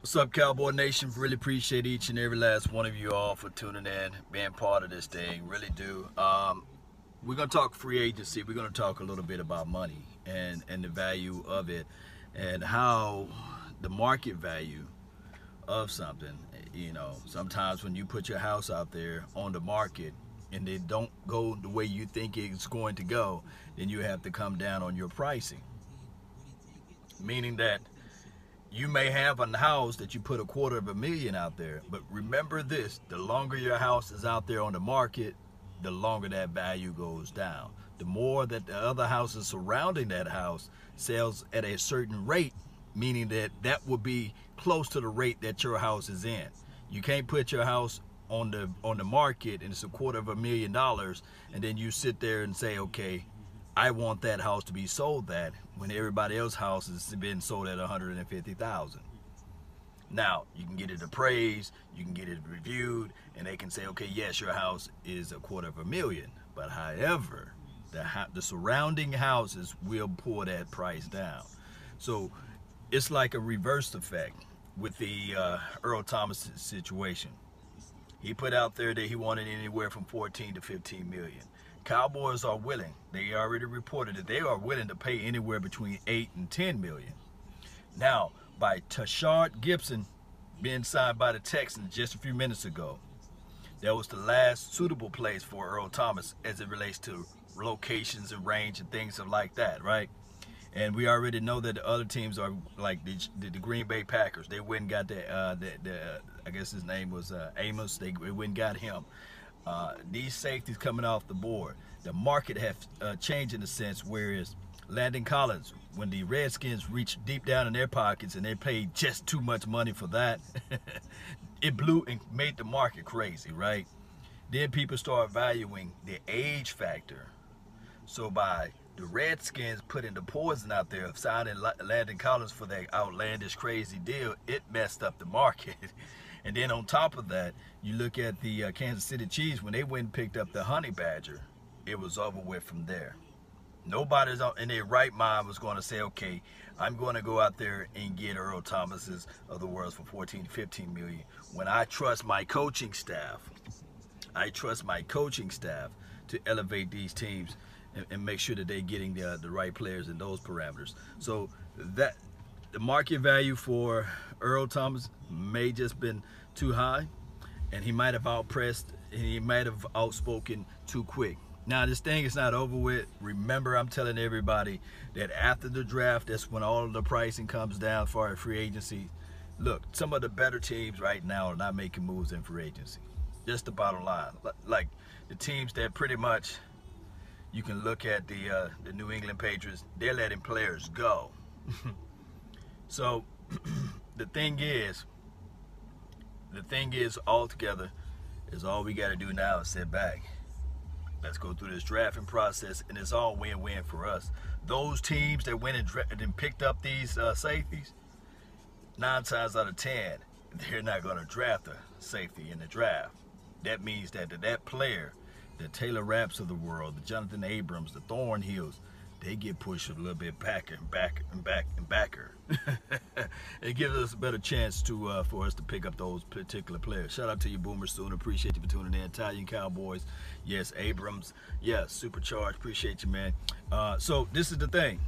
What's up, Cowboy Nation? Really appreciate each and every last one of you all for tuning in, being part of this thing. Really do. We're going to talk free agency. We're going to talk a little bit about money and the value of it and how the market value of something. You know, sometimes when you put your house out there on the market and it don't go the way you think it's going to go, then you have to come down on your pricing, meaning that you may have a house that you put $250,000 out there, but remember this, the longer your house is out there on the market, the longer that value goes down. The more that the other houses surrounding that house sells at a certain rate, meaning that that would be close to the rate that your house is in. You can't put your house on the market and it's $250,000 and then you sit there and say, okay, I want that house to be sold that when everybody else's house has been sold at $150,000. Now, you can get it appraised, you can get it reviewed, and they can say, okay, yes, your house is $250,000. But however, the surrounding houses will pull that price down. So it's like a reverse effect with the Earl Thomas situation. He put out there that he wanted anywhere from 14 to 15 million. Cowboys are willing. They already reported that they are willing to pay anywhere between 8 and 10 million. Now, by Tashard Gibson being signed by the Texans just a few minutes ago, that was the last suitable place for Earl Thomas as it relates to locations and range and things like that, right? And we already know that the other teams are like the Green Bay Packers. They went and got I guess his name was Amos. They went and got him. These safeties coming off the board. The market has changed in a sense, whereas Landon Collins, when the Redskins reached deep down in their pockets and they paid just too much money for that, it blew and made the market crazy, right? Then people start valuing the age factor. So by the Redskins putting the poison out there of signing Landon Collins for that outlandish crazy deal, it messed up the market. And then on top of that, you look at the Kansas City Chiefs. When they went and picked up the Honey Badger, it was over with from there. Nobody's in their right mind was going to say, okay, I'm going to go out there and get Earl Thomas's of the world for 14 to 15 million. When I trust my coaching staff, to elevate these teams and make sure that they're getting the right players in those parameters. So that the market value for Earl Thomas may just been too high, and he might have outpressed, and he might have outspoken too quick. Now, this thing is not over with. Remember, I'm telling everybody that after the draft, that's when all of the pricing comes down for free agency. Look, some of the better teams right now are not making moves in free agency. Just the bottom line. Like the teams that pretty much, you can look at the New England Patriots, they're letting players go. So the thing is altogether is all we got to do now is sit back. Let's go through this drafting process, and it's all win-win for us. Those teams that went and picked up these safeties, 9 times out of 10, they're not going to draft a safety in the draft. That means that that player, the Taylor Raps of the world, the Jonathan Abrams, the Thornhills, they get pushed a little bit back and back and back and backer. It gives us a better chance to for us to pick up those particular players. Shout out to you, Boomer Sooner. Appreciate you for tuning in. Italian Cowboys. Yes, Abrams. Yes, Supercharged. Appreciate you, man. So this is the thing.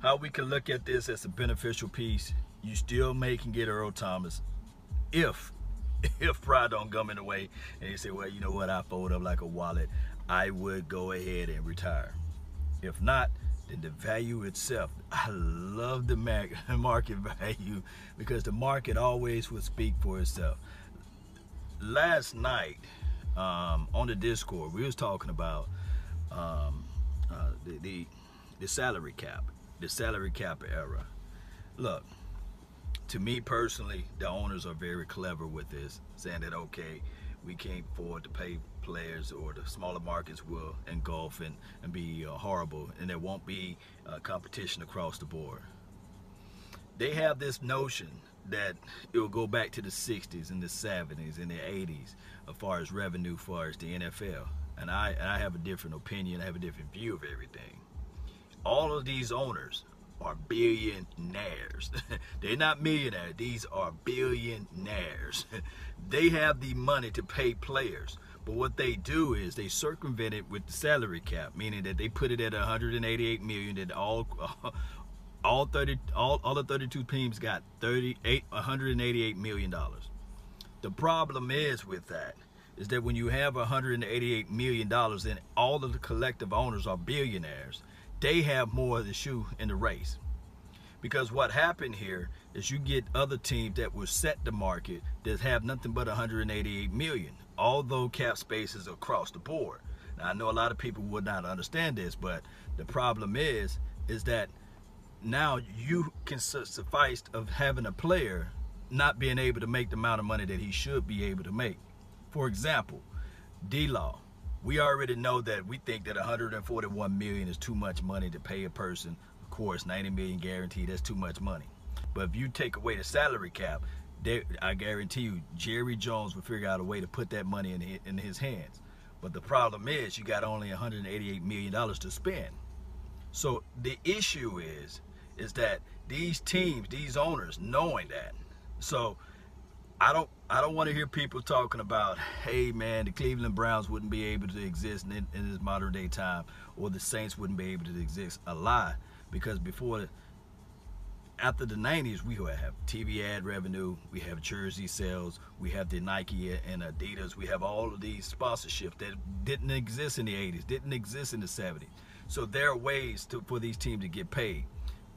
How we can look at this as a beneficial piece. You still may can get Earl Thomas if pride don't come in the way and you say, well, you know what, I fold up like a wallet. I would go ahead and retire. If not, then the value itself. I love the market value because the market always will speak for itself. Last night on the Discord, we was talking about the salary cap, the salary cap era. Look, to me personally, the owners are very clever with this, saying that, okay, we can't afford to pay players, or the smaller markets will engulf and be horrible, and there won't be competition across the board. They have this notion that it will go back to the 60s and the 70s and the 80s as far as revenue, as far as the NFL. And I have a different opinion. I have a different view of everything. All of these owners are billionaires. They're not millionaires. These are billionaires. They have the money to pay players. But what they do is they circumvent it with the salary cap, meaning that they put it at $188 million. That all the 32 teams got $188 million. The problem is with that is that when you have $188 million and all of the collective owners are billionaires, they have more of the shoe in the race. Because what happened here is you get other teams that will set the market that have nothing but $188 million, although cap spaces across the board. Now, I know a lot of people would not understand this, but the problem is that now you can suffice of having a player not being able to make the amount of money that he should be able to make. For example, D Law. We already know that we think that $141 million is too much money to pay a person. Of course, $90 million guaranteed, that's too much money. But if you take away the salary cap, I guarantee you, Jerry Jones will figure out a way to put that money in his hands. But the problem is you got only $188 million to spend. So the issue is that these teams, these owners, knowing that. So I don't want to hear people talking about, hey man, the Cleveland Browns wouldn't be able to exist in this modern day time, or the Saints wouldn't be able to exist. A lie, because after the 90s, we have TV ad revenue, we have jersey sales, we have the Nike and Adidas, we have all of these sponsorships that didn't exist in the 80s, didn't exist in the 70s. So there are ways for these teams to get paid.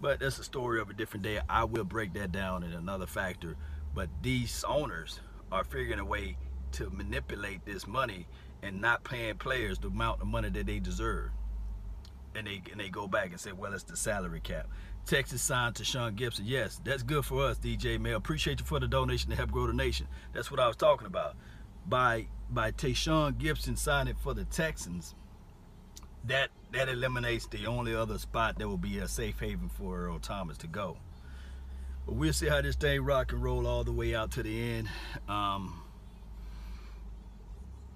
But that's a story of a different day. I will break that down in another factor. But these owners are figuring a way to manipulate this money and not paying players the amount of money that they deserve. And they go back and say, well, it's the salary cap. Texas signed Tashaun Gipson. Yes, that's good for us, DJ Mail. Appreciate you for the donation to help grow the nation. That's what I was talking about. By Tashaun Gipson signing for the Texans, that eliminates the only other spot that will be a safe haven for Earl Thomas to go. But we'll see how this thing rock and roll all the way out to the end.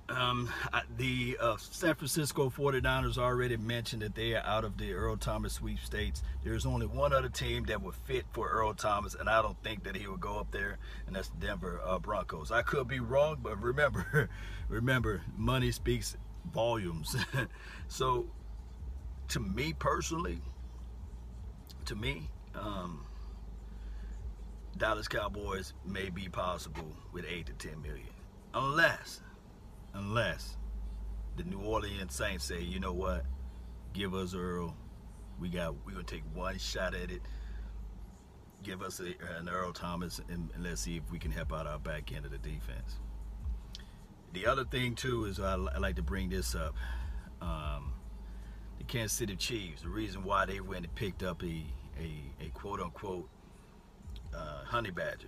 The San Francisco 49ers already mentioned that they are out of the Earl Thomas sweepstakes. There's only one other team that would fit for Earl Thomas, and I don't think that he would go up there, and that's the Denver Broncos. I could be wrong, but remember, money speaks volumes. So to me personally, Dallas Cowboys may be possible with 8 to 10 million, unless the New Orleans Saints say, you know what, give us Earl, we're gonna take one shot at it, give us an Earl Thomas, and let's see if we can help out our back end of the defense. The other thing too is, I like to bring this up, the Kansas City Chiefs, the reason why they went and picked up a quote-unquote Honey Badger.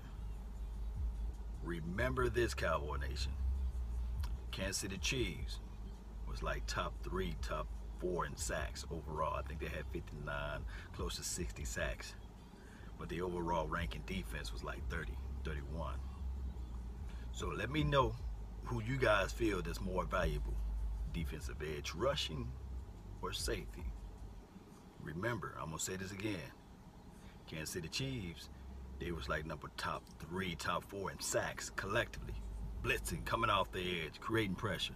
Remember this, Cowboy Nation. Kansas City Chiefs was like top 4 in sacks overall. I think they had 59, close to 60 sacks. But the overall ranking defense was like 30, 31. So let me know who you guys feel that's more valuable, defensive edge rushing or safety. Remember, I'm gonna say this again. Kansas City Chiefs, they was like top 3, top 4 in sacks collectively. Blitzing, coming off the edge, creating pressure.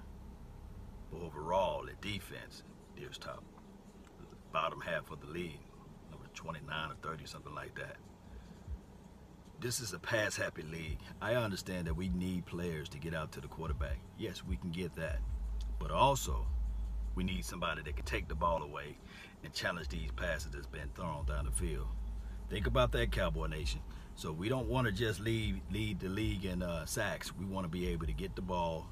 But overall, at defense, they was bottom half of the league, number 29 or 30, something like that. This is a pass-happy league. I understand that we need players to get out to the quarterback. Yes, we can get that. But also, we need somebody that can take the ball away and challenge these passes that's been thrown down the field. Think about that, Cowboy Nation. So we don't want to just lead the league in sacks. We want to be able to get the ball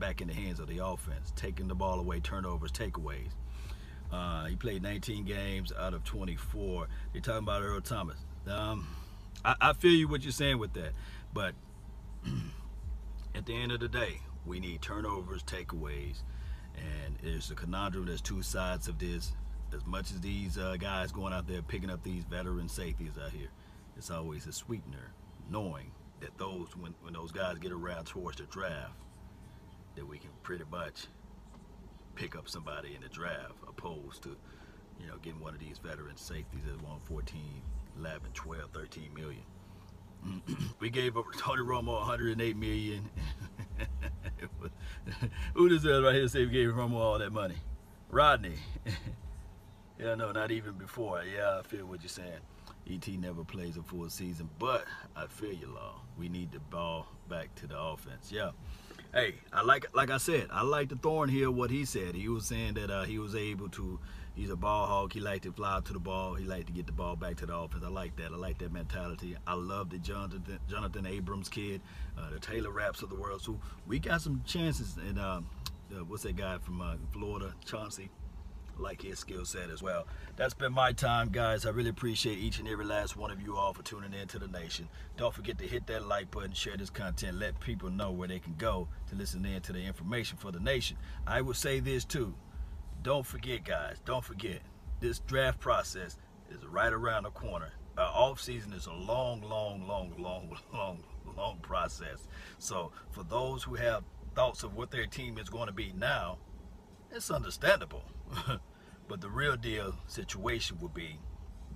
back in the hands of the offense, taking the ball away, turnovers, takeaways. He played 19 games out of 24. They're talking about Earl Thomas. I feel you what you're saying with that, but at the end of the day, we need turnovers, takeaways, and there's a conundrum. There's two sides of this. As much as these guys going out there picking up these veteran safeties out here, it's always a sweetener knowing that when those guys get around towards the draft, that we can pretty much pick up somebody in the draft, opposed to you know, getting one of these veteran safeties is 114, 11, 12, 13 million. We gave up Tony Romo 108 million. Who deserves right here to say we gave Romo all that money? Rodney. Yeah, no, not even before. Yeah, I feel what you're saying. E.T. never plays a full season, but I feel you, Law. We need the ball back to the offense. Yeah. Hey, I like I said, I like the Thornhill, what he said. He was saying that he was able to, he's a ball hawk. He liked to fly to the ball. He liked to get the ball back to the offense. I like that. I like that mentality. I love the Jonathan Abrams kid, the Taylor Raps of the world. So we got some chances. And what's that guy from Florida, Chauncey? Like his skill set as well. That's been my time, guys. I really appreciate each and every last one of you all for tuning in to the nation. Don't forget to hit that like button, share this content, let people know where they can go to listen in to the information for the nation. I will say this too. Don't forget, guys, don't forget, this draft process is right around the corner. Our off season is a long process. So for those who have thoughts of what their team is going to be now, it's understandable. But the real deal situation will be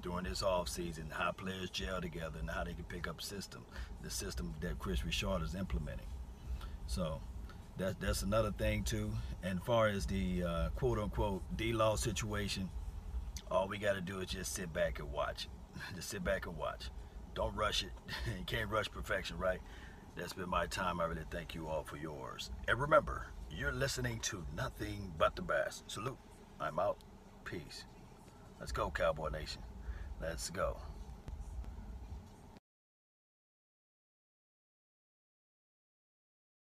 during this offseason, how players gel together and how they can pick up systems, the system that Chris Richard is implementing. So that's another thing too. And as far as the quote-unquote D Law situation, all we got to do is just sit back and watch. Just sit back and watch. Don't rush it. You can't rush perfection, right? That's been my time. I really thank you all for yours. And remember, you're listening to nothing but the best. Salute. I'm out. Peace. Let's go, Cowboy Nation. Let's go.